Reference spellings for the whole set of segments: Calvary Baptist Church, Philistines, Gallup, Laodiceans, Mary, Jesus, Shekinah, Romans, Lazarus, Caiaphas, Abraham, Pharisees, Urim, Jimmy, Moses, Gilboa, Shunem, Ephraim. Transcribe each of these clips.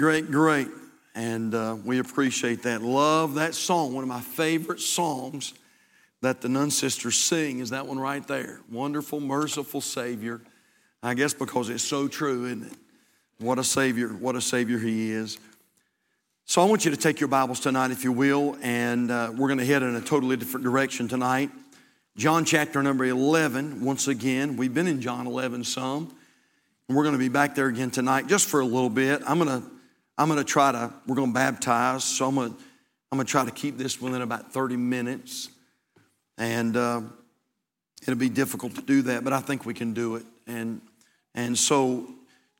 Great, great. And we appreciate that. Love that song. One of my favorite songs that the nun sisters sing is that one right there. Wonderful, merciful Savior. I guess because it's so true, isn't it? What a Savior He is. So I want you to take your Bibles tonight, if you will, and we're going to head in a totally different direction tonight. John chapter number 11, once again. We've been in John 11 some, and we're going to be back there again tonight just for a little bit. We're going to baptize, so I'm going to try to keep this within about 30 minutes. And it'll be difficult to do that, but I think we can do it. And so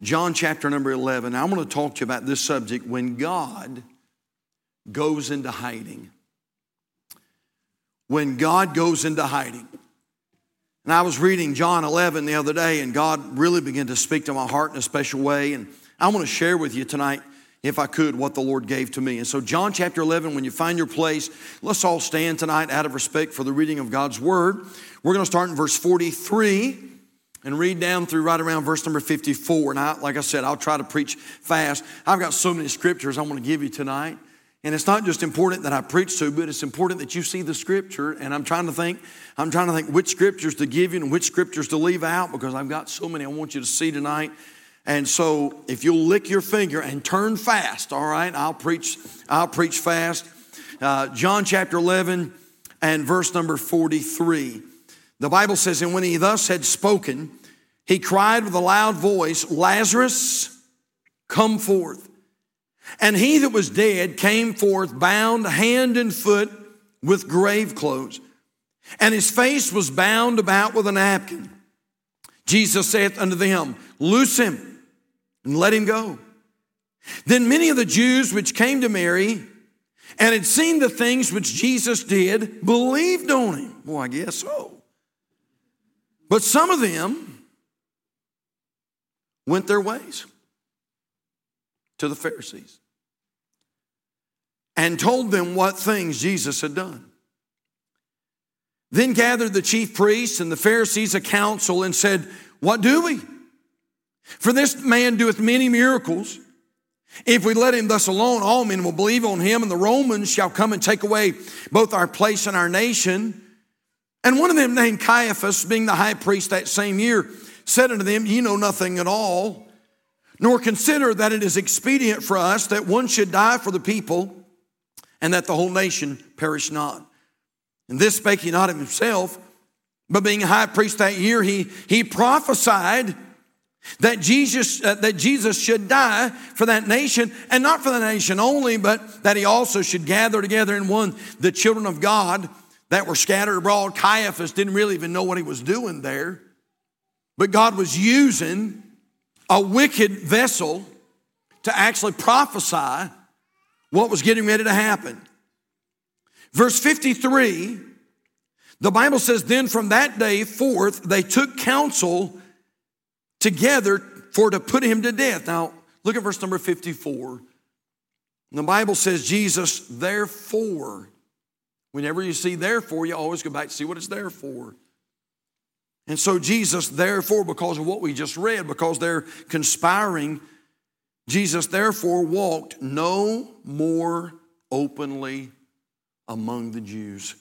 John chapter number 11, I want to talk to you about this subject, when God goes into hiding. When God goes into hiding. And I was reading John 11 the other day, and God really began to speak to my heart in a special way. And I want to share with you tonight, if I could, what the Lord gave to me. And so John chapter 11, when you find your place, let's all stand tonight out of respect for the reading of God's word. We're going to start in verse 43 and read down through right around verse number 54. And like I said, I'll try to preach fast. I've got so many scriptures I want to give you tonight. And it's not just important that I preach to, but it's important that you see the scripture. And I'm trying to think which scriptures to give you and which scriptures to leave out, because I've got so many I want you to see tonight. And so if you'll lick your finger and turn fast, all right, I'll preach fast. John chapter 11 and verse number 43. The Bible says, and when he thus had spoken, he cried with a loud voice, Lazarus, come forth. And he that was dead came forth, bound hand and foot with grave clothes. And his face was bound about with a napkin. Jesus saith unto them, loose him, and let him go. Then many of the Jews which came to Mary and had seen the things which Jesus did believed on him. Well, I guess so. But some of them went their ways to the Pharisees and told them what things Jesus had done. Then gathered the chief priests and the Pharisees a council and said, what do we? For this man doeth many miracles. If we let him thus alone, all men will believe on him, and the Romans shall come and take away both our place and our nation. And one of them named Caiaphas, being the high priest that same year, said unto them, ye know nothing at all, nor consider that it is expedient for us that one should die for the people, and that the whole nation perish not. And this spake he not of himself, but being a high priest that year, he prophesied that Jesus should die for that nation, and not for the nation only, but that he also should gather together in one the children of God that were scattered abroad. Caiaphas didn't really even know what he was doing there, but God was using a wicked vessel to actually prophesy what was getting ready to happen. Verse 53, the Bible says, then from that day forth they took counsel together for to put him to death. Now, look at verse number 54. The Bible says, Jesus, therefore, whenever you see therefore, you always go back to see what it's there for. And so Jesus, therefore, because of what we just read, because they're conspiring, Jesus, therefore, walked no more openly among the Jews,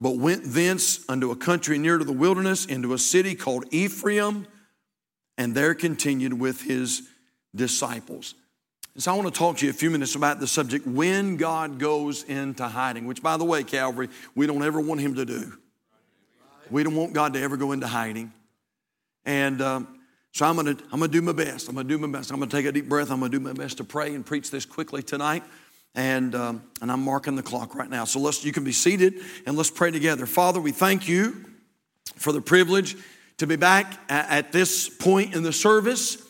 but went thence unto a country near to the wilderness, into a city called Ephraim, and there continued with his disciples. And so I want to talk to you a few minutes about the subject, when God goes into hiding, which, by the way, Calvary, we don't ever want him to do. We don't want God to ever go into hiding. And so I'm going to do my best. I'm going to take a deep breath. I'm going to do my best to pray and preach this quickly tonight. And I'm marking the clock right now. So you can be seated, and let's pray together. Father, we thank you for the privilege to be back at this point in the service.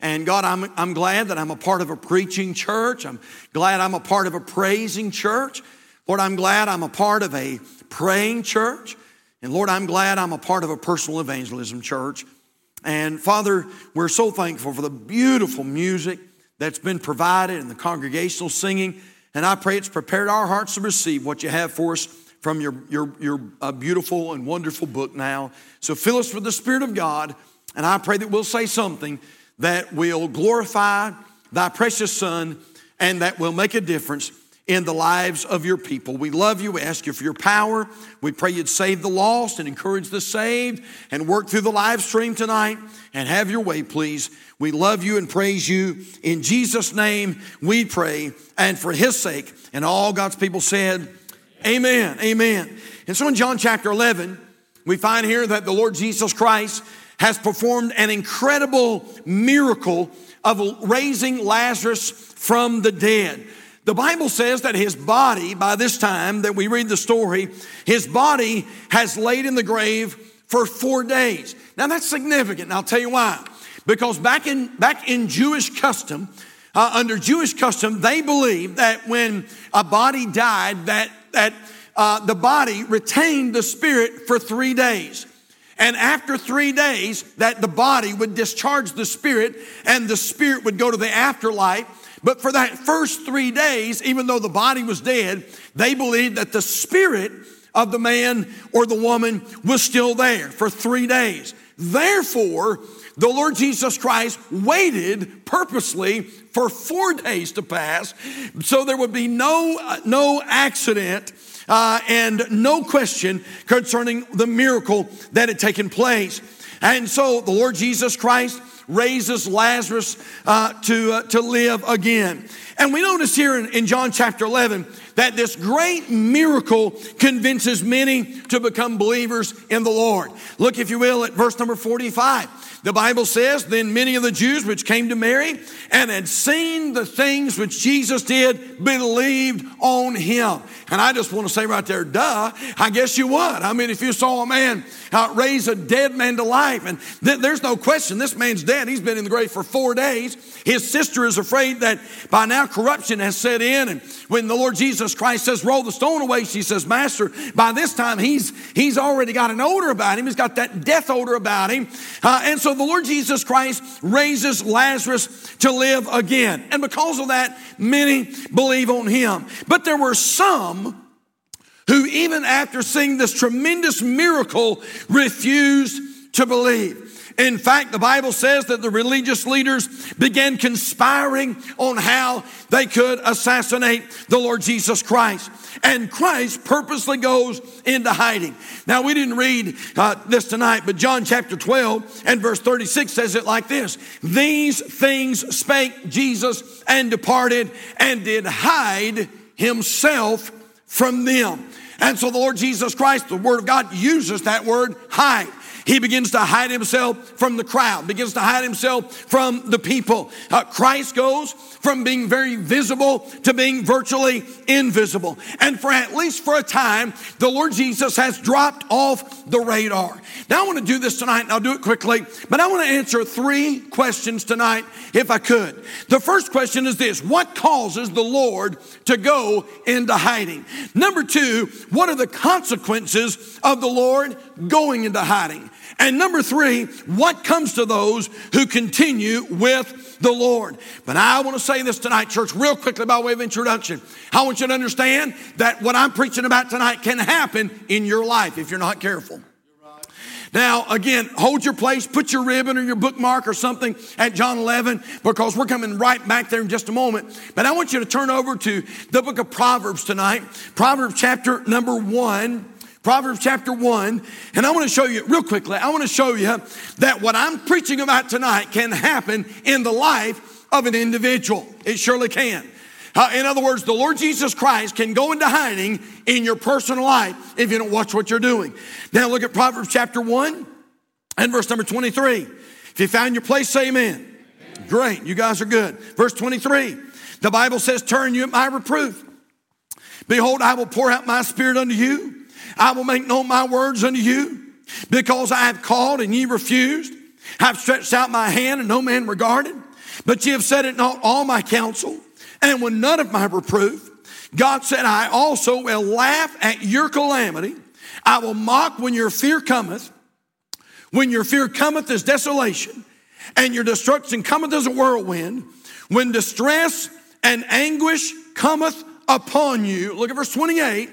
And God, I'm glad that I'm a part of a preaching church. I'm glad I'm a part of a praising church. Lord, I'm glad I'm a part of a praying church. And Lord, I'm glad I'm a part of a personal evangelism church. And Father, we're so thankful for the beautiful music that's been provided and the congregational singing. And I pray it's prepared our hearts to receive what you have for us from your beautiful and wonderful book now. So fill us with the Spirit of God, and I pray that we'll say something that will glorify thy precious son, and that will make a difference in the lives of your people. We love you. We ask you for your power. We pray you'd save the lost and encourage the saved and work through the live stream tonight and have your way, please. We love you and praise you. In Jesus' name we pray, and for his sake. And all God's people said, amen, amen. And so in John chapter 11, we find here that the Lord Jesus Christ has performed an incredible miracle of raising Lazarus from the dead. The Bible says that his body, by this time that we read the story, his body has laid in the grave for 4 days. Now that's significant, and I'll tell you why. Because back in Jewish custom, under Jewish custom, they believed that when a body died, that the body retained the spirit for 3 days. And after 3 days, that the body would discharge the spirit and the spirit would go to the afterlife. But for that first 3 days, even though the body was dead, they believed that the spirit of the man or the woman was still there for 3 days. Therefore, the Lord Jesus Christ waited purposely for 4 days to pass so there would be no accident and no question concerning the miracle that had taken place. And so the Lord Jesus Christ raises Lazarus to live again. And we notice here in John chapter 11 that this great miracle convinces many to become believers in the Lord. Look, if you will, at verse number 45. The Bible says, then many of the Jews which came to Mary and had seen the things which Jesus did believed on him. And I just want to say right there, duh, I guess you would. I mean, if you saw a man raise a dead man to life, and there's no question, this man's dead. He's been in the grave for 4 days. His sister is afraid that by now corruption has set in. And when the Lord Jesus Christ says, roll the stone away, she says, Master, by this time he's already got an odor about him. He's got that death odor about him. And so the Lord Jesus Christ raises Lazarus to live again. And because of that, many believe on him. But there were some who, even after seeing this tremendous miracle, refused to believe. In fact, the Bible says that the religious leaders began conspiring on how they could assassinate the Lord Jesus Christ. And Christ purposely goes into hiding. Now, we didn't read this tonight, but John chapter 12 and verse 36 says it like this. These things spake Jesus and departed and did hide himself from them. And so the Lord Jesus Christ, the Word of God, uses that word hide. He begins to hide himself from the crowd, begins to hide himself from the people. Christ goes from being very visible to being virtually invisible. And for at least for a time, the Lord Jesus has dropped off the radar. Now I want to do this tonight, and I'll do it quickly, but I want to answer 3 questions tonight if I could. The first question is this: what causes the Lord to go into hiding? Number 2, what are the consequences of the Lord going into hiding? And number 3, what comes to those who continue with the Lord? But I want to say this tonight, church, real quickly by way of introduction. I want you to understand that what I'm preaching about tonight can happen in your life if you're not careful. Now, again, hold your place, put your ribbon or your bookmark or something at John 11, because we're coming right back there in just a moment. But I want you to turn over to the book of Proverbs tonight, Proverbs chapter number 1. Proverbs chapter 1, and I want to show you, real quickly, I want to show you that what I'm preaching about tonight can happen in the life of an individual. It surely can. In other words, the Lord Jesus Christ can go into hiding in your personal life if you don't watch what you're doing. Now look at Proverbs chapter 1 and verse number 23. If you found your place, say amen. Amen. Great, you guys are good. Verse 23, the Bible says, turn you at my reproof. Behold, I will pour out my spirit unto you. I will make known my words unto you, because I have called and ye refused. I have stretched out my hand and no man regarded. But ye have set at naught all my counsel, and with none of my reproof. God said, I also will laugh at your calamity. I will mock when your fear cometh. When your fear cometh as desolation, and your destruction cometh as a whirlwind. When distress and anguish cometh upon you. Look at verse 28.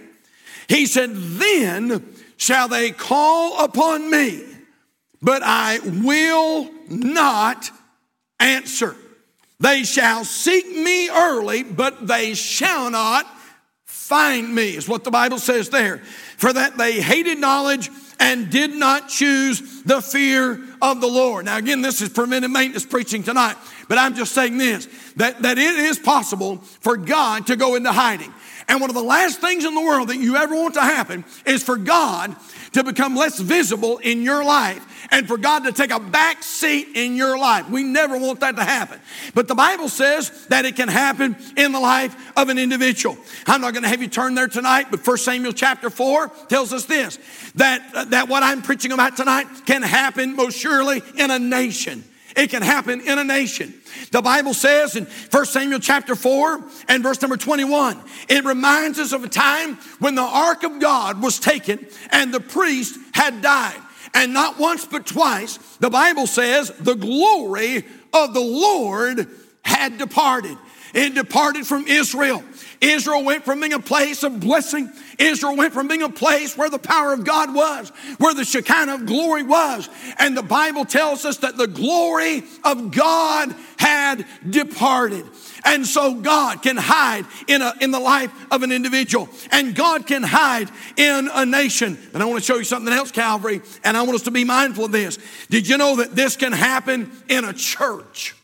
He said, then shall they call upon me, but I will not answer. They shall seek me early, but they shall not find me, is what the Bible says there. For that they hated knowledge and did not choose the fear of the Lord. Now again, this is preventive maintenance preaching tonight, but I'm just saying this, that it is possible for God to go into hiding. And one of the last things in the world that you ever want to happen is for God to become less visible in your life and for God to take a back seat in your life. We never want that to happen. But the Bible says that it can happen in the life of an individual. I'm not going to have you turn there tonight, but 1 Samuel chapter 4 tells us this, that what I'm preaching about tonight can happen most surely in a nation. It can happen in a nation. The Bible says in 1 Samuel chapter 4 and verse number 21, it reminds us of a time when the ark of God was taken and the priest had died. And not once but twice, the Bible says, the glory of the Lord had departed. It departed from Israel. Israel went from being a place of blessing. Israel went from being a place where the power of God was, where the Shekinah of glory was. And the Bible tells us that the glory of God had departed. And so God can hide in the life of an individual. And God can hide in a nation. But I want to show you something else, Calvary, and I want us to be mindful of this. Did you know that this can happen in a church?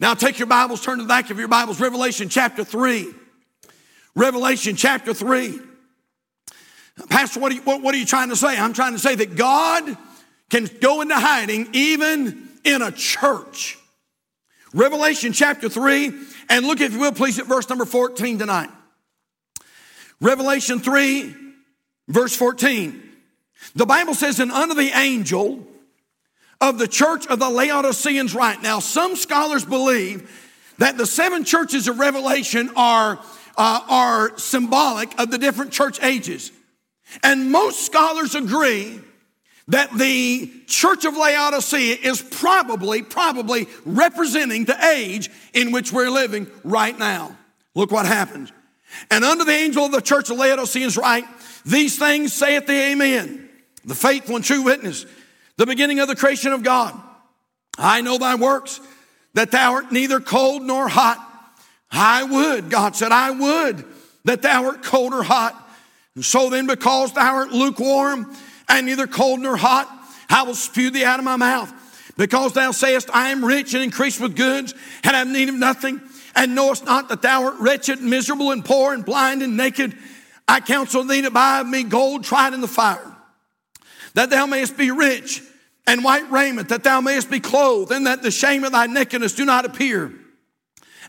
Now take your Bibles, turn to the back of your Bibles, Revelation chapter 3. Revelation chapter 3. Pastor, what are you trying to say? I'm trying to say that God can go into hiding even in a church. Revelation chapter 3, and look if you will please at verse number 14 tonight. Revelation 3, verse 14. The Bible says, and unto the angel of the church of the Laodiceans right now. Some scholars believe that the seven churches of Revelation are symbolic of the different church ages. And most scholars agree that the church of Laodicea is probably representing the age in which we're living right now. Look what happens. And unto the angel of the church of Laodiceans write, these things saith the Amen, the faithful and true witness, the beginning of the creation of God. I know thy works, that thou art neither cold nor hot. I would, God said, I would that thou art cold or hot. And so then, because thou art lukewarm and neither cold nor hot, I will spew thee out of my mouth. Because thou sayest, I am rich and increased with goods and have need of nothing, and knowest not that thou art wretched, miserable, and poor, and blind, and naked. I counsel thee to buy of me gold tried in the fire, that thou mayest be rich, and white raiment, that thou mayest be clothed, and that the shame of thy nakedness do not appear.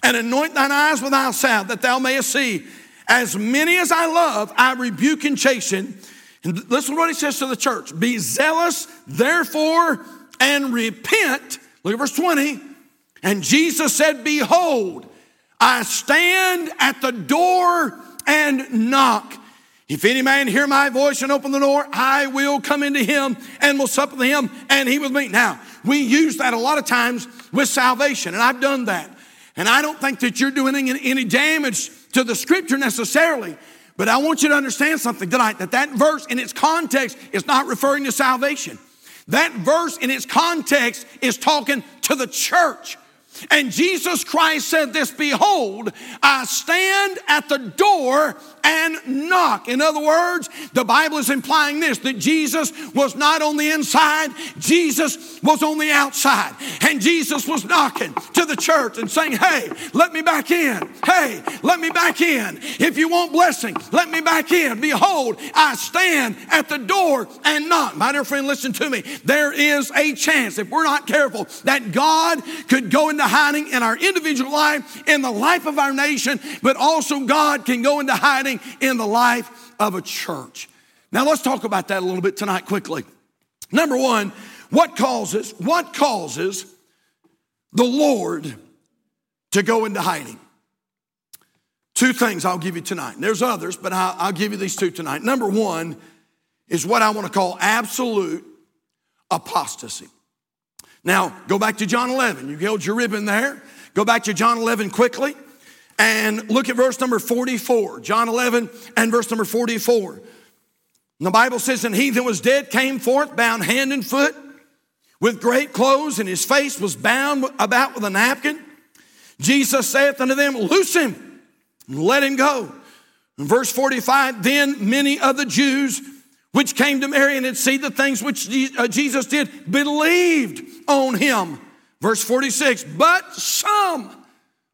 And anoint thine eyes with thy salve, that thou mayest see. As many as I love, I rebuke and chasten. And listen to what he says to the church. Be zealous, therefore, and repent. Look at verse 20. And Jesus said, behold, I stand at the door and knock. If any man hear my voice and open the door, I will come into him and will sup with him and he with me. Now, we use that a lot of times with salvation, and I've done that. And I don't think that you're doing any damage to the scripture necessarily, but I want you to understand something tonight, that verse in its context is not referring to salvation. That verse in its context is talking to the church. And Jesus Christ said this, behold, I stand at the door and knock. In other words, the Bible is implying this, that Jesus was not on the inside, Jesus was on the outside. And Jesus was knocking to the church and saying, hey, let me back in. Hey, let me back in. If you want blessing, let me back in. Behold, I stand at the door and knock. My dear friend, listen to me. There is a chance, if we're not careful, that God could go into hiding in our individual life, in the life of our nation, but also God can go into hiding in the life of a church. Now let's talk about that a little bit tonight quickly. Number one, what causes the Lord to go into hiding? Two things I'll give you tonight. There's others, but I'll give you these two tonight. Number one is what I want to call absolute apostasy. Now, go back to John 11. You held your ribbon there. Go back to John 11 quickly and look at verse number 44. John 11 and verse number 44. And the Bible says, and he that was dead came forth, bound hand and foot with great clothes, and his face was bound about with a napkin. Jesus saith unto them, loose him, and let him go. In verse 45, then many of the Jews which came to Mary and had seen the things which Jesus did believed on him. Verse 46, but some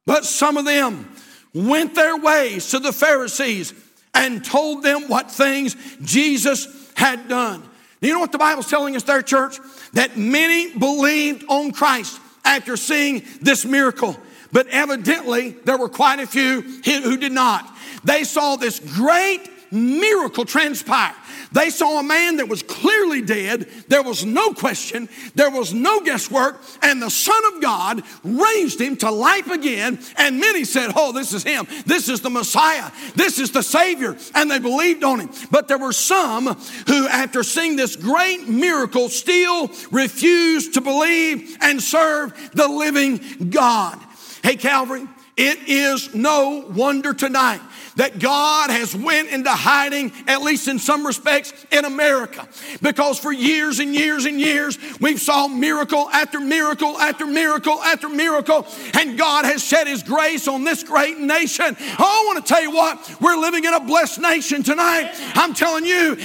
of them went their ways to the Pharisees and told them what things Jesus had done. You know what the Bible's telling us there, church? That many believed on Christ after seeing this miracle. But evidently, there were quite a few who did not. They saw this great miracle transpire. They saw a man that was clearly dead. There was no question. There was no guesswork. And the Son of God raised him to life again. And many said, oh, this is him. This is the Messiah. This is the Savior. And they believed on him. But there were some who, after seeing this great miracle, still refused to believe and serve the living God. Hey, Calvary, it is no wonder tonight that God has went into hiding, at least in some respects, in America. Because for years and years and years, we've saw miracle after miracle after miracle after miracle, and God has shed his grace on this great nation. Oh, I want to tell you what, we're living in a blessed nation tonight. I'm telling you,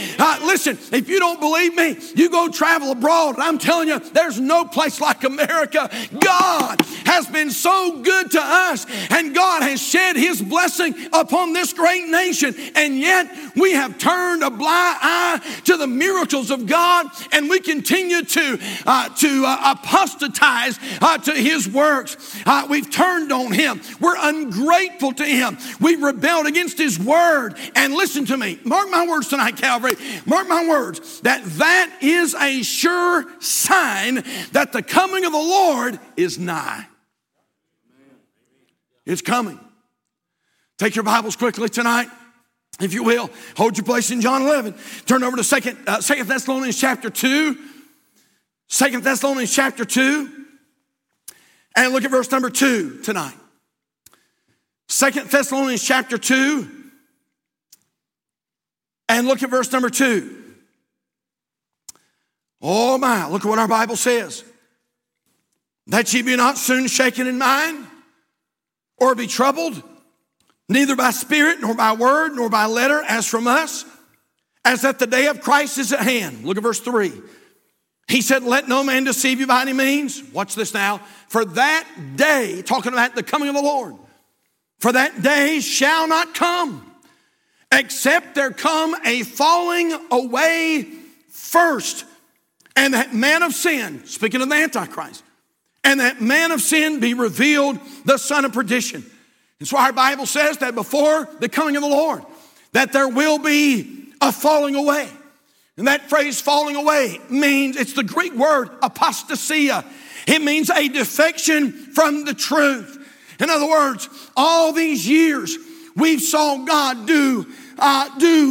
listen, if you don't believe me, you go travel abroad. I'm telling you, there's no place like America. God has been so good to us, and God has shed his blessing upon this great nation, and yet we have turned a blind eye to the miracles of God, and we continue to apostatize to his works. We've turned on him. We're ungrateful to him. We've rebelled against his word. And listen to me. Mark my words tonight, Calvary. Mark my words. That is a sure sign that the coming of the Lord is nigh. It's coming. Take your Bibles quickly tonight, if you will. Hold your place in John 11. Turn over to 2 Thessalonians chapter 2. 2 Thessalonians chapter 2. And look at verse number 2 tonight. 2 Thessalonians chapter 2. And look at verse number 2. Oh my, look at what our Bible says. That ye be not soon shaken in mind, or be troubled, neither by spirit, nor by word, nor by letter, as from us, as that the day of Christ is at hand. Look at verse 3. He said, let no man deceive you by any means. Watch this now. For that day, talking about the coming of the Lord, for that day shall not come, except there come a falling away first, and that man of sin, speaking of the Antichrist, and that man of sin be revealed, the son of perdition. And so our Bible says that before the coming of the Lord, that there will be a falling away. And that phrase falling away means, it's the Greek word apostasia. It means a defection from the truth. In other words, all these years we've saw God do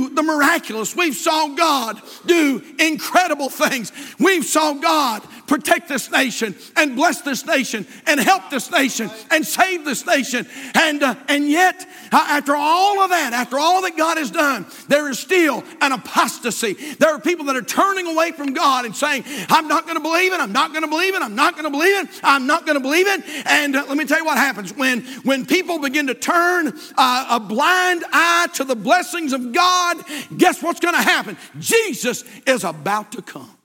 the miraculous. We've saw God do incredible things. We've saw God protect this nation and bless this nation and help this nation and save this nation. And yet, after all of that, after all that God has done, there is still an apostasy. There are people that are turning away from God and saying, I'm not going to believe it. I'm not going to believe it. I'm not going to believe it. I'm not going to believe it. And let me tell you what happens. When people begin to turn a blind eye to the blessing of God, guess what's going to happen? Jesus is about to come.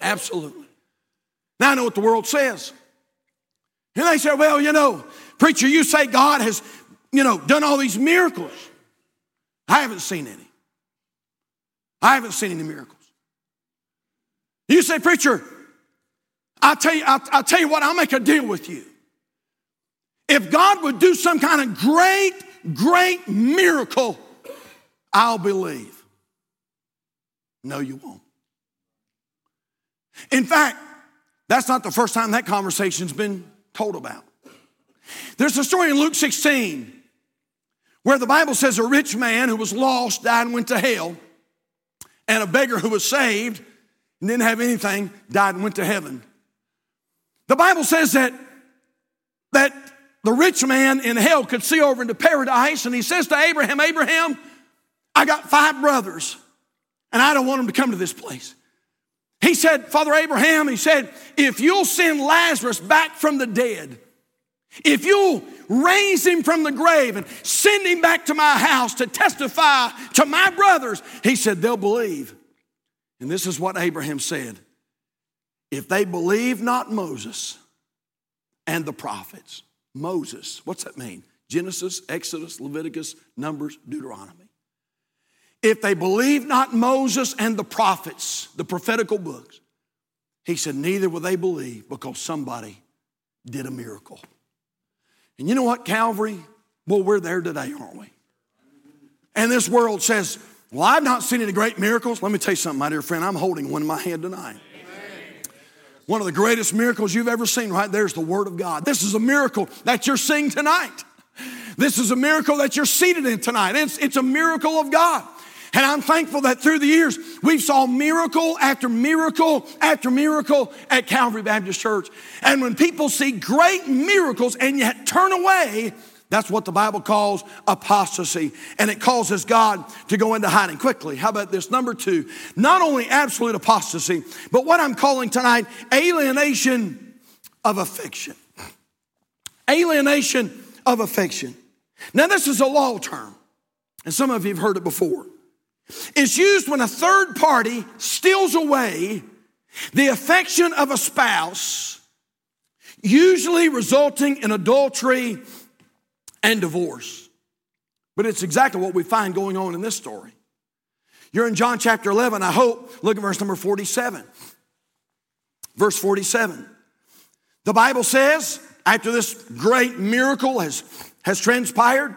Absolutely. Now I know what the world says. And they say, well, you know, preacher, you say God has, done all these miracles. I haven't seen any. I haven't seen any miracles. You say, preacher, I'll tell you what, I'll make a deal with you. If God would do some kind of great miracle, I'll believe. No, you won't. In fact, that's not the first time that conversation's been told about. There's a story in Luke 16 where the Bible says a rich man who was lost died and went to hell, and a beggar who was saved and didn't have anything died and went to heaven. The Bible says that the rich man in hell could see over into paradise, and he says to Abraham, Abraham, I got 5 brothers, and I don't want them to come to this place. He said, Father Abraham, he said, if you'll send Lazarus back from the dead, if you'll raise him from the grave and send him back to my house to testify to my brothers, he said, they'll believe. And this is what Abraham said. If they believe not Moses and the prophets. Moses, what's that mean? Genesis, Exodus, Leviticus, Numbers, Deuteronomy. If they believe not Moses and the prophets, the prophetical books, he said, neither will they believe because somebody did a miracle. And you know what, Calvary? Well, we're there today, aren't we? And this world says, well, I've not seen any great miracles. Let me tell you something, my dear friend. I'm holding one in my hand tonight. One of the greatest miracles you've ever seen, right there, is the Word of God. This is a miracle that you're seeing tonight. This is a miracle that you're seated in tonight. It's a miracle of God. And I'm thankful that through the years, we've saw miracle after miracle after miracle at Calvary Baptist Church. And when people see great miracles and yet turn away, that's what the Bible calls apostasy. And it causes God to go into hiding quickly. How about this? Number two, not only absolute apostasy, but what I'm calling tonight, alienation of affection. Alienation of affection. Now, this is a law term, and some of you have heard it before. It's used when a third party steals away the affection of a spouse, usually resulting in adultery and divorce. But it's exactly what we find going on in this story. You're in John chapter 11, I hope. Look at verse number 47. Verse 47. The Bible says, after this great miracle has transpired,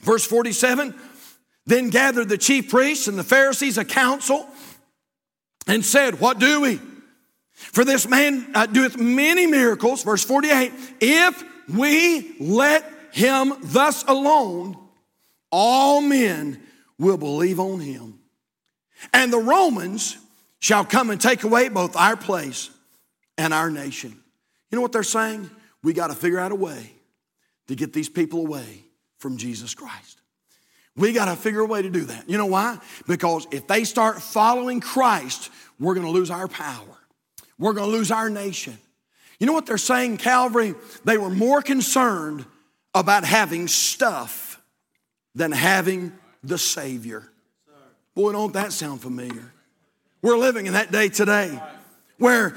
verse 47, then gathered the chief priests and the Pharisees a council and said, what do we? For this man doeth many miracles, verse 48, if we let him thus alone, all men will believe on him. And the Romans shall come and take away both our place and our nation. You know what they're saying? We got to figure out a way to get these people away from Jesus Christ. We got to figure a way to do that. You know why? Because if they start following Christ, we're going to lose our power. We're going to lose our nation. You know what they're saying, Calvary? They were more concerned about having stuff than having the Savior. Boy, don't that sound familiar? We're living in that day today where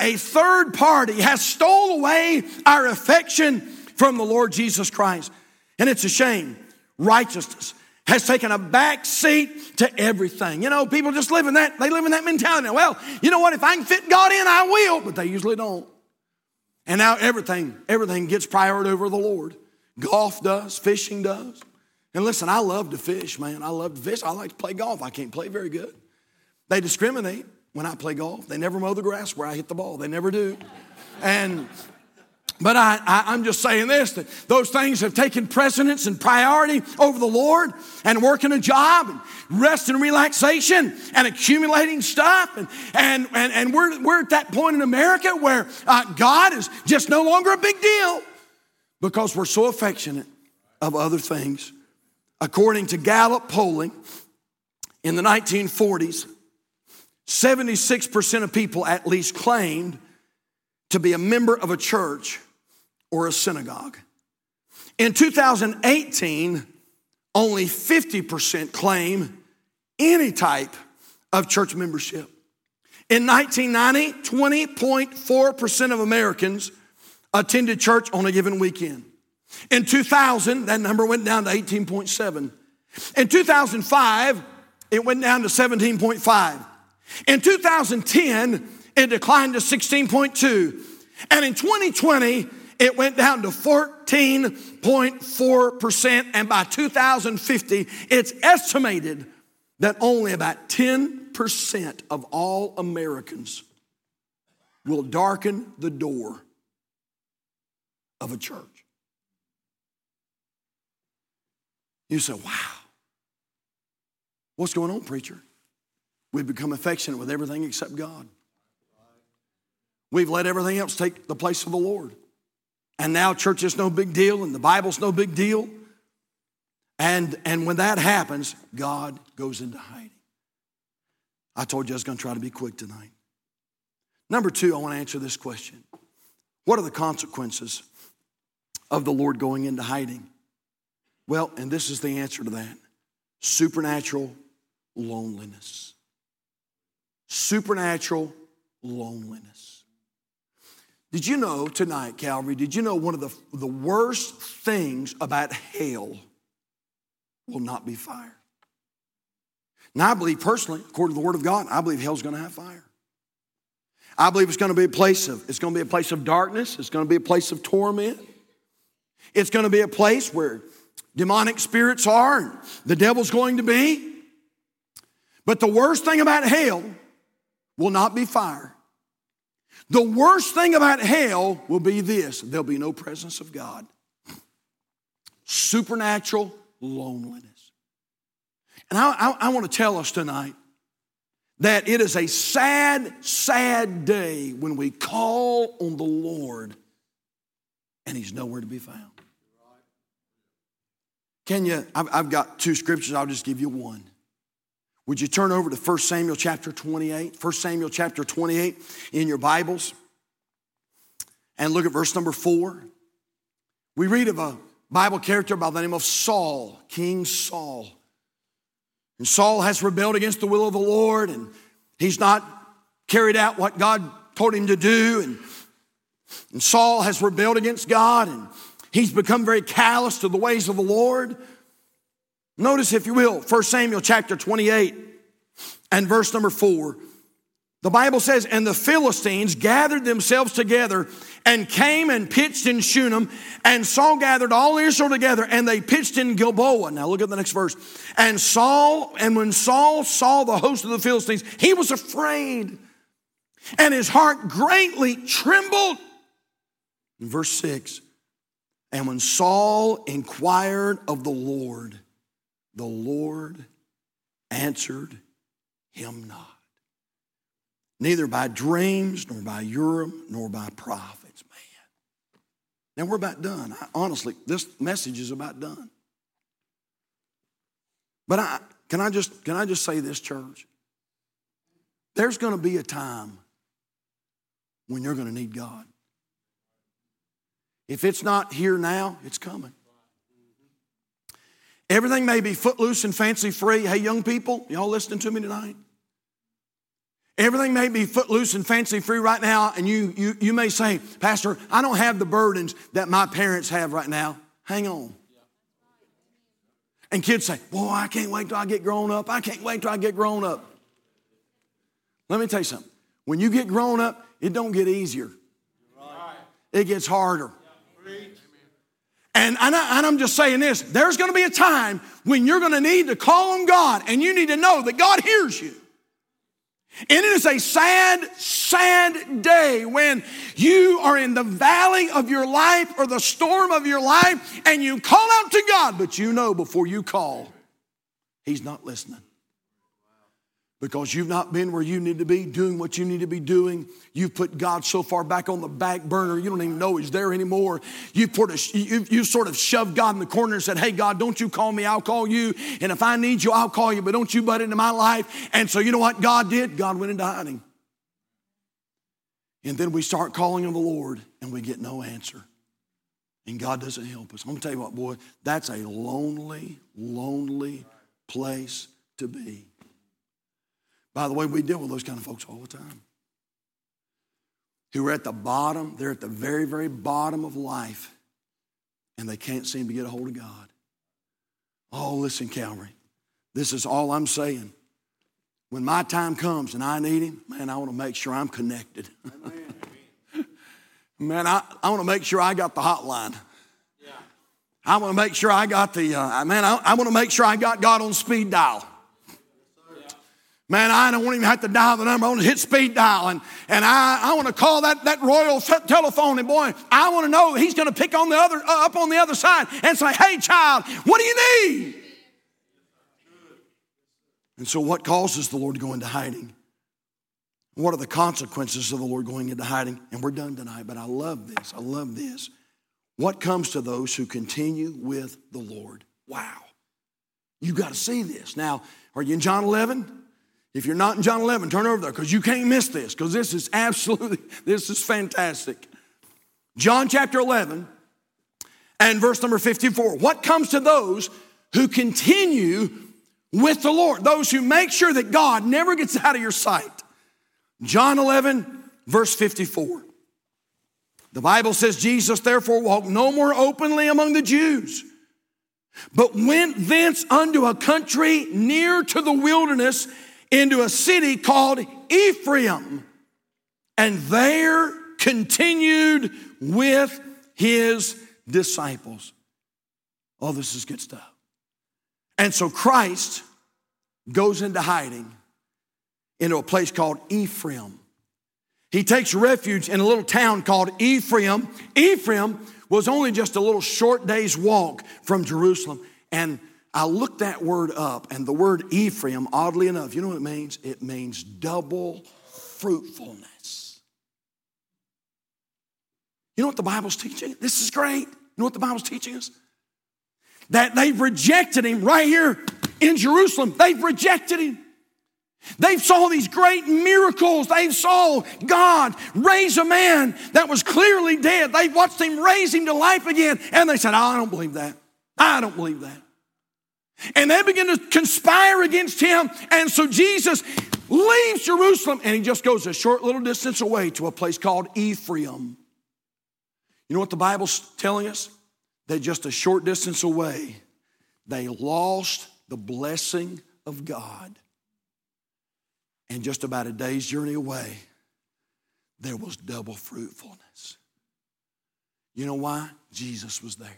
a third party has stole away our affection from the Lord Jesus Christ. And it's a shame. Righteousness has taken a back seat to everything. You know, people just live in that. They live in that mentality. Well, you know what? If I can fit God in, I will. But they usually don't. And now everything gets priority over the Lord. Golf does, fishing does. And listen, I love to fish, man. I love to fish. I like to play golf. I can't play very good. They discriminate when I play golf. They never mow the grass where I hit the ball. They never do. But I'm just saying this, that those things have taken precedence and priority over the Lord, and working a job and rest and relaxation and accumulating stuff. And we're at that point in America where God is just no longer a big deal because we're so affectionate of other things. According to Gallup polling, in the 1940s, 76% of people at least claimed to be a member of a church or a synagogue. In 2018, only 50% claim any type of church membership. In 1990, 20.4% of Americans attended church on a given weekend. In 2000, that number went down to 18.7. In 2005, it went down to 17.5. In 2010, it declined to 16.2. And in 2020, it went down to 14.4%. And by 2050, it's estimated that only about 10% of all Americans will darken the door of a church. You say, wow, what's going on, preacher? We've become affectionate with everything except God. We've let everything else take the place of the Lord. And now church is no big deal and the Bible's no big deal. And when that happens, God goes into hiding. I told you I was going to try to be quick tonight. Number two, I want to answer this question. What are the consequences of the Lord going into hiding? Well, and this is the answer to that. Supernatural loneliness. Supernatural loneliness. Did you know tonight, Calvary, did you know one of the worst things about hell will not be fire? Now, I believe personally, according to the Word of God, I believe hell's going to have fire. I believe it's going to be a place of darkness. It's going to be a place of torment. It's going to be a place where demonic spirits are and the devil's going to be. But the worst thing about hell will not be fire. The worst thing about hell will be this. There'll be no presence of God. Supernatural loneliness. And I want to tell us tonight that it is a sad, sad day when we call on the Lord and he's nowhere to be found. I've got two scriptures. I'll just give you one. Would you turn over to 1 Samuel chapter 28? 1 Samuel chapter 28 in your Bibles. And look at verse number 4. We read of a Bible character by the name of Saul, King Saul. And Saul has rebelled against the will of the Lord, and he's not carried out what God told him to do. And Saul has rebelled against God, and he's become very callous to the ways of the Lord. Notice, if you will, 1 Samuel chapter 28 and verse number 4. The Bible says, and the Philistines gathered themselves together and came and pitched in Shunem, and Saul gathered all Israel together, and they pitched in Gilboa. Now look at the next verse. And when Saul saw the host of the Philistines, he was afraid, and his heart greatly trembled. In verse 6. And when Saul inquired of the Lord answered him not, neither by dreams, nor by Urim, nor by prophets, man. Now, we're about done. Honestly, this message is about done. But can I just say this, church? There's going to be a time when you're going to need God. If it's not here now, it's coming. Everything may be footloose and fancy free. Hey, young people, y'all listening to me tonight? Everything may be footloose and fancy free right now, and you may say, Pastor, I don't have the burdens that my parents have right now. Hang on. And kids say, boy, I can't wait till I get grown up. I can't wait till I get grown up. Let me tell you something. When you get grown up, it don't get easier. It gets harder. And I'm just saying this. There's going to be a time when you're going to need to call on God, and you need to know that God hears you. And it is a sad, sad day when you are in the valley of your life or the storm of your life, and you call out to God, but you know before you call, he's not listening. Because you've not been where you need to be, doing what you need to be doing. You've put God so far back on the back burner, you don't even know he's there anymore. You've sort of shoved God in the corner and said, hey, God, don't you call me, I'll call you. And if I need you, I'll call you, but don't you butt into my life. And so you know what God did? God went into hiding. And then we start calling on the Lord, and we get no answer. And God doesn't help us. I'm going to tell you what, boy, that's a lonely, lonely place to be. By the way, we deal with those kind of folks all the time who are at the bottom. They're at the very, very bottom of life, and they can't seem to get a hold of God. Oh, listen, Calvary, this is all I'm saying. When my time comes and I need him, man, I want to make sure I'm connected. Man, I want to make sure I got the hotline. Yeah. I want to make sure I got the, I want to make sure I got God on speed dial. Man, I don't even have to dial the number. I want to hit speed dial. And I want to call that royal telephone. And boy, I want to know he's going to pick on the other up on the other side and say, hey, child, what do you need? And so what causes the Lord to go into hiding? What are the consequences of the Lord going into hiding? And we're done tonight, but I love this. I love this. What comes to those who continue with the Lord? Wow. You got to see this. Now, are you in John 11? If you're not in John 11, turn over there because you can't miss this, because this is absolutely, this is fantastic. John chapter 11 and verse number 54. What comes to those who continue with the Lord? Those who make sure that God never gets out of your sight. John 11 verse 54. The Bible says, Jesus therefore walked no more openly among the Jews, but went thence unto a country near to the wilderness, into a city called Ephraim, and there continued with his disciples. Oh, this is good stuff. And so Christ goes into hiding into a place called Ephraim. He takes refuge in a little town called Ephraim. Ephraim was only just a little short day's walk from Jerusalem. And I looked that word up, and the word Ephraim, oddly enough, you know what it means? It means double fruitfulness. You know what the Bible's teaching? This is great. You know what the Bible's teaching us? That they've rejected him right here in Jerusalem. They've rejected him. They've saw these great miracles. They've saw God raise a man that was clearly dead. They've watched him raise him to life again. And they said, oh, I don't believe that. I don't believe that. And they begin to conspire against him. And so Jesus leaves Jerusalem and he just goes a short little distance away to a place called Ephraim. You know what the Bible's telling us? That just a short distance away, they lost the blessing of God. And just about a day's journey away, there was double fruitfulness. You know why? Jesus was there.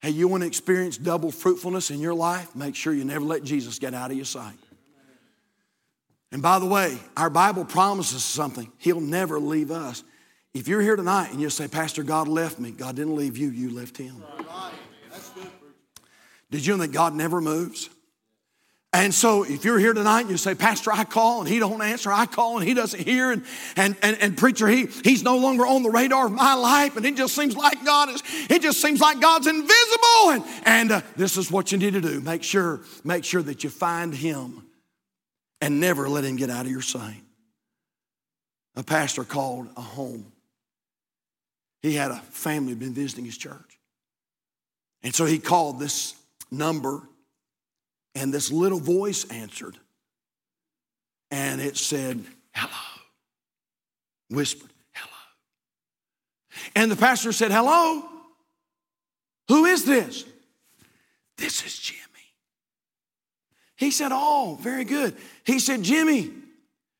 Hey, you want to experience double fruitfulness in your life? Make sure you never let Jesus get out of your sight. And by the way, our Bible promises something. He'll never leave us. If you're here tonight and you say, Pastor, God left me. God didn't leave you. You left him. Did you know that God never moves? And so if you're here tonight and you say, Pastor, I call and he don't answer. I call and he doesn't hear. And preacher, he's no longer on the radar of my life. And it just seems like God's invisible. And this is what you need to do. Make sure that you find him and never let him get out of your sight. A pastor called a home. He had a family been visiting his church. And so he called this number. And this little voice answered, and it said, hello, whispered, hello. And the pastor said, hello, who is this? This is Jimmy. He said, oh, very good. He said, Jimmy,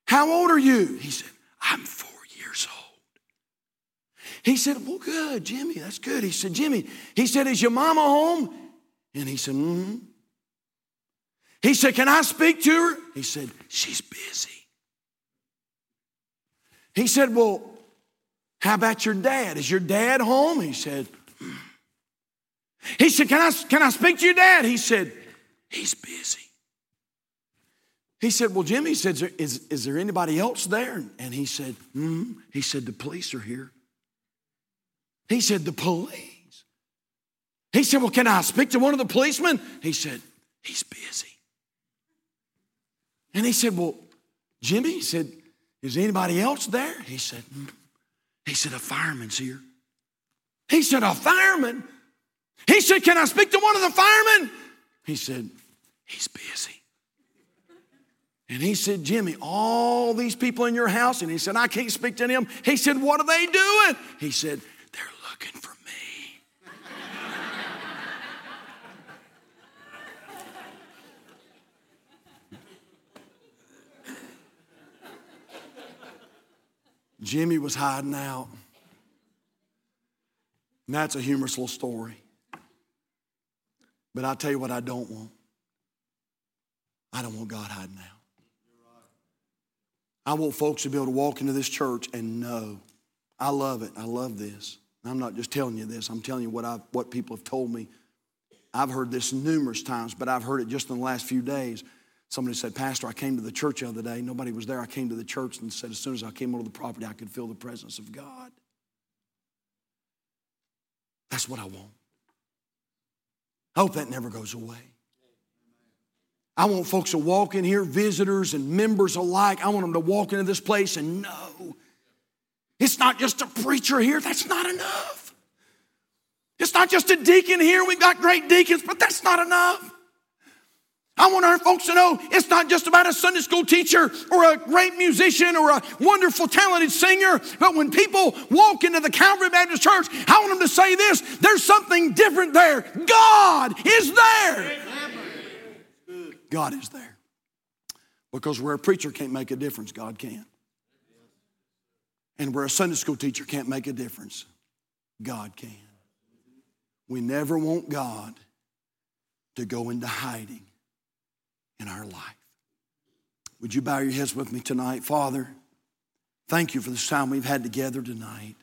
how old are you? He said, I'm 4 years old. He said, well, good, Jimmy, that's good. He said, Jimmy, he said, is your mama home? And he said, mm-hmm. He said, can I speak to her? He said, she's busy. He said, well, how about your dad? Is your dad home? He said, mm. He said, can I speak to your dad? He said, he's busy. He said, well, Jimmy, he said, is there anybody else there? And he said, mm. He said, the police are here. He said, the police? He said, well, can I speak to one of the policemen? He said, he's busy. And he said, well, Jimmy, he said, is anybody else there? He said, mm. He said, a fireman's here. He said, a fireman? He said, can I speak to one of the firemen? He said, he's busy. And he said, Jimmy, all these people in your house, and he said, I can't speak to them. He said, what are they doing? He said, they're looking for me. Jimmy was hiding out. And that's a humorous little story. But I'll tell you what I don't want. I don't want God hiding out. I want folks to be able to walk into this church and know. I love it. I love this. And I'm not just telling you this. I'm telling you what people have told me. I've heard this numerous times, but I've heard it just in the last few days. Somebody said, Pastor, I came to the church the other day. Nobody was there. I came to the church and said, as soon as I came onto the property, I could feel the presence of God. That's what I want. I hope that never goes away. I want folks to walk in here, visitors and members alike. I want them to walk into this place and know it's not just a preacher here. That's not enough. It's not just a deacon here. We've got great deacons, but that's not enough. I want our folks to know it's not just about a Sunday school teacher or a great musician or a wonderful, talented singer. But when people walk into the Calvary Baptist Church, I want them to say this: there's something different there. God is there. God is there. Because where a preacher can't make a difference, God can. And where a Sunday school teacher can't make a difference, God can. We never want God to go into hiding in our life. Would you bow your heads with me tonight? Father, thank you for this time we've had together tonight.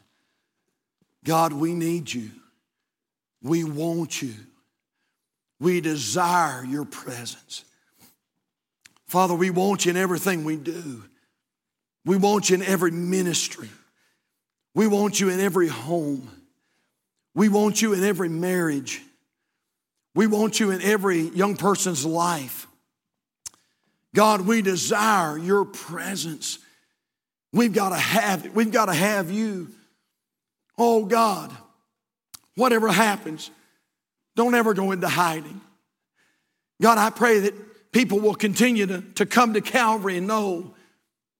God, we need you. We want you. We desire your presence. Father, we want you in everything we do. We want you in every ministry. We want you in every home. We want you in every marriage. We want you in every young person's life. God, we desire your presence. We've got to have it. We've got to have you. Oh, God, whatever happens, don't ever go into hiding. God, I pray that people will continue to come to Calvary and know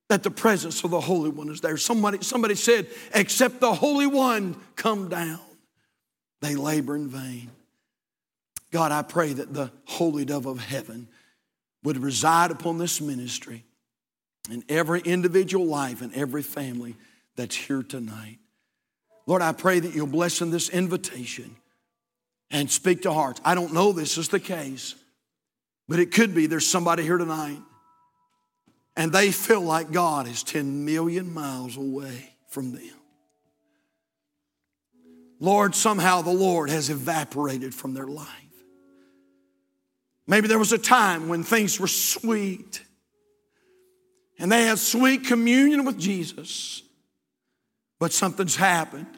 that the presence of the Holy One is there. Somebody said, except the Holy One come down, they labor in vain. God, I pray that the Holy Dove of heaven would reside upon this ministry in every individual life and every family that's here tonight. Lord, I pray that you'll bless in this invitation and speak to hearts. I don't know this is the case, but it could be there's somebody here tonight and they feel like God is 10 million miles away from them. Lord, somehow the Lord has evaporated from their life. Maybe there was a time when things were sweet and they had sweet communion with Jesus, but something's happened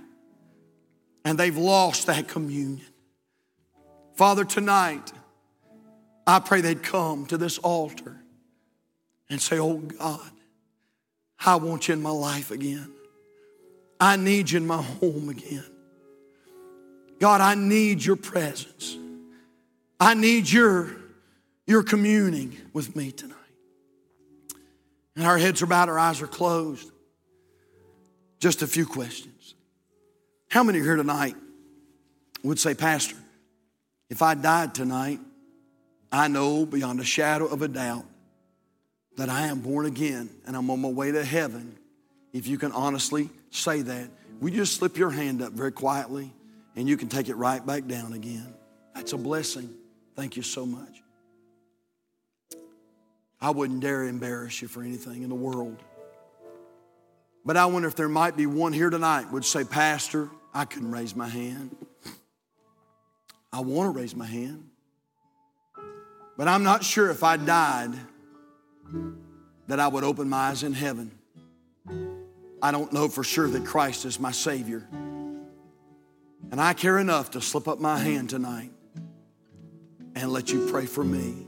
and they've lost that communion. Father, tonight, I pray they'd come to this altar and say, oh God, I want you in my life again. I need you in my home again. God, I need your presence. I need your communing with me tonight. And our heads are bowed, our eyes are closed. Just a few questions. How many here tonight would say, Pastor, if I died tonight, I know beyond a shadow of a doubt that I am born again and I'm on my way to heaven? If you can honestly say that, would you just slip your hand up very quietly and you can take it right back down again. That's a blessing. Thank you so much. I wouldn't dare embarrass you for anything in the world. But I wonder if there might be one here tonight would say, Pastor, I couldn't raise my hand. I want to raise my hand. But I'm not sure if I died that I would open my eyes in heaven. I don't know for sure that Christ is my Savior. And I care enough to slip up my hand tonight and let you pray for me.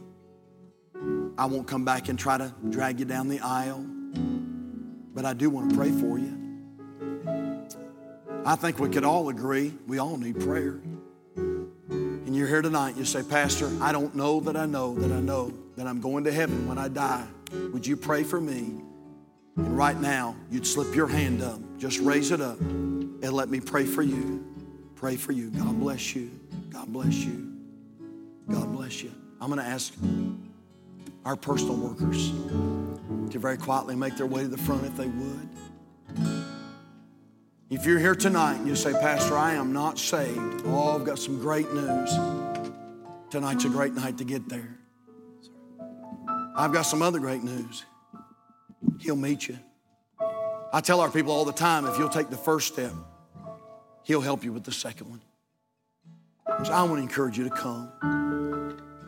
I won't come back and try to drag you down the aisle, but I do want to pray for you. I think we could all agree we all need prayer. And you're here tonight, you say, Pastor, I don't know that I know that I know that I'm going to heaven when I die. Would you pray for me? And right now, you'd slip your hand up, just raise it up and let me pray for you. Pray for you. God bless you. God bless you. God bless you. I'm going to ask our personal workers to very quietly make their way to the front if they would. If you're here tonight and you say, Pastor, I am not saved. Oh, I've got some great news. Tonight's a great night to get there. I've got some other great news. He'll meet you. I tell our people all the time, if you'll take the first step, He'll help you with the second one. So I want to encourage you to come.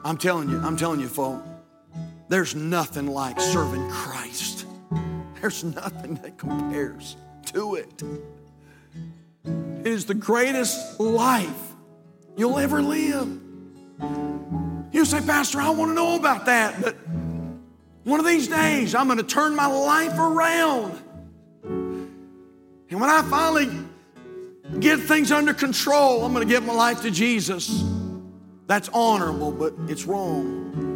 I'm telling you, folks, there's nothing like serving Christ. There's nothing that compares to it. It is the greatest life you'll ever live. You say, Pastor, I want to know about that, but one of these days I'm going to turn my life around. And when I finally get things under control, I'm going to give my life to Jesus. That's honorable, but it's wrong.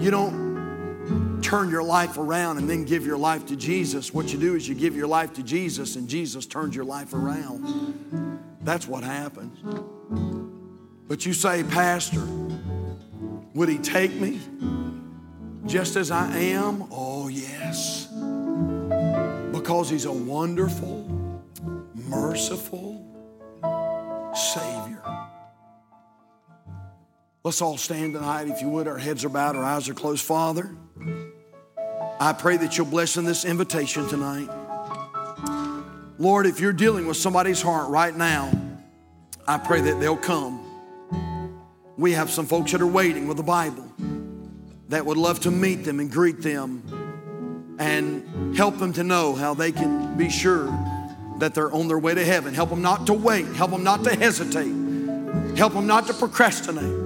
You don't turn your life around and then give your life to Jesus. What you do is you give your life to Jesus, and Jesus turns your life around. That's what happens. But you say, Pastor, would he take me just as I am? Oh, yes. Because he's a wonderful, merciful Savior. Let's all stand tonight, if you would. Our heads are bowed, our eyes are closed. Father, I pray that you'll bless in this invitation tonight. Lord, if you're dealing with somebody's heart right now, I pray that they'll come. We have some folks that are waiting with the Bible that would love to meet them and greet them and help them to know how they can be sure that they're on their way to heaven. Help them not to wait. Help them not to hesitate. Help them not to procrastinate.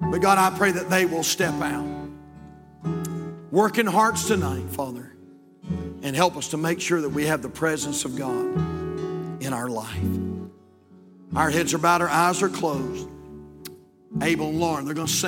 But God, I pray that they will step out. Work in hearts tonight, Father, and help us to make sure that we have the presence of God in our life. Our heads are bowed, our eyes are closed. Abel and Lauren, they're going to sing.